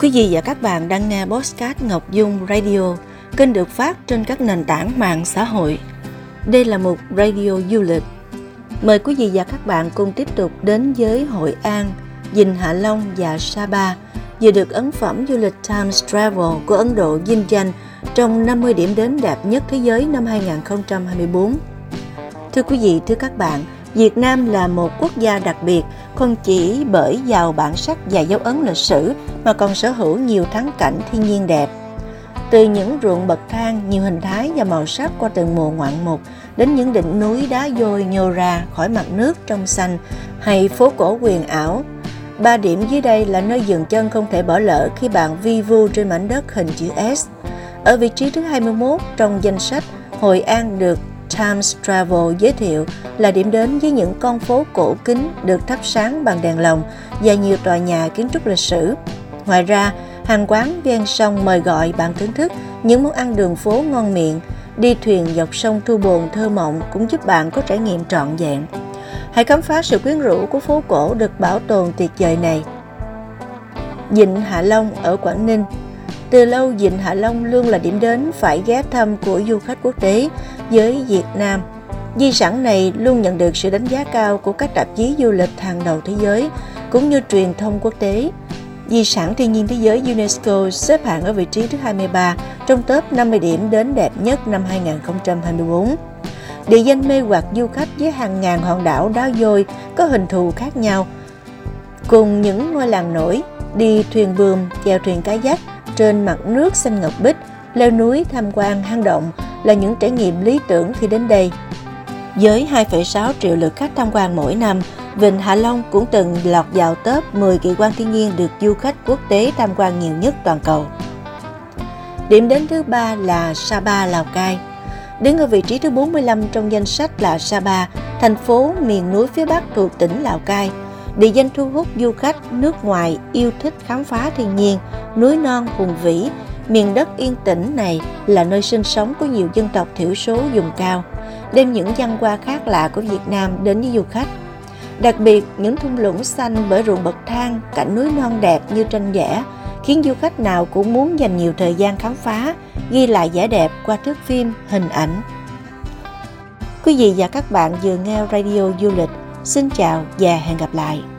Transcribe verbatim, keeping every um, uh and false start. Quý vị và các bạn đang nghe Bosscat Ngọc Dung Radio, kênh được phát trên các nền tảng mạng xã hội. Đây là một radio du lịch. Mời quý vị và các bạn cùng tiếp tục đến với Hội An, Vịnh Hạ Long và Sapa, vừa được ấn phẩm du lịch Times Travel của Ấn Độ vinh danh trong năm mươi điểm đến đẹp nhất thế giới năm hai không hai tư. Thưa quý vị, thưa các bạn, Việt Nam là một quốc gia đặc biệt không chỉ bởi giàu bản sắc và dấu ấn lịch sử mà còn sở hữu nhiều thắng cảnh thiên nhiên đẹp. Từ những ruộng bậc thang, nhiều hình thái và màu sắc qua từng mùa ngoạn mục, đến những đỉnh núi đá vôi nhô ra khỏi mặt nước trong xanh hay phố cổ huyền ảo. Ba điểm dưới đây là nơi dừng chân không thể bỏ lỡ khi bạn vi vu trên mảnh đất hình chữ S. Ở vị trí thứ hai mươi mốt trong danh sách, Hội An được Times Travel giới thiệu là điểm đến với những con phố cổ kính được thắp sáng bằng đèn lồng và nhiều tòa nhà kiến trúc lịch sử. Ngoài ra, hàng quán ven sông mời gọi bạn thưởng thức những món ăn đường phố ngon miệng, đi thuyền dọc sông Thu Bồn thơ mộng cũng giúp bạn có trải nghiệm trọn vẹn. Hãy khám phá sự quyến rũ của phố cổ được bảo tồn tuyệt vời này. Vịnh Hạ Long ở Quảng Ninh. Từ lâu, Vịnh Hạ Long luôn là điểm đến phải ghé thăm của du khách quốc tế với Việt Nam. Di sản này luôn nhận được sự đánh giá cao của các tạp chí du lịch hàng đầu thế giới, cũng như truyền thông quốc tế. Di sản thiên nhiên thế giới UNESCO xếp hạng ở vị trí thứ hai mươi ba trong top năm mươi điểm đến đẹp nhất năm hai không hai tư. Địa danh mê hoặc du khách với hàng ngàn hòn đảo đá vôi có hình thù khác nhau, cùng những ngôi làng nổi, đi thuyền buồm, chèo thuyền cá dắt trên mặt nước xanh ngọc bích, leo núi tham quan hang động là những trải nghiệm lý tưởng khi đến đây. Với hai phẩy sáu triệu lượt khách tham quan mỗi năm, Vịnh Hạ Long cũng từng lọt vào top mười kỳ quan thiên nhiên được du khách quốc tế tham quan nhiều nhất toàn cầu. Điểm đến thứ ba là Sapa, Lào Cai. Đứng ở vị trí thứ bốn mươi lăm trong danh sách là Sapa, thành phố miền núi phía Bắc thuộc tỉnh Lào Cai. Địa danh thu hút du khách nước ngoài yêu thích khám phá thiên nhiên, núi non hùng vĩ. Miền đất yên tĩnh này là nơi sinh sống của nhiều dân tộc thiểu số vùng cao, đem những văn hóa khác lạ của Việt Nam đến với du khách. Đặc biệt, những thung lũng xanh bởi ruộng bậc thang, cảnh núi non đẹp như tranh vẽ, khiến du khách nào cũng muốn dành nhiều thời gian khám phá, ghi lại vẻ đẹp qua thước phim, hình ảnh. Quý vị và các bạn vừa nghe radio du lịch. Xin chào và hẹn gặp lại!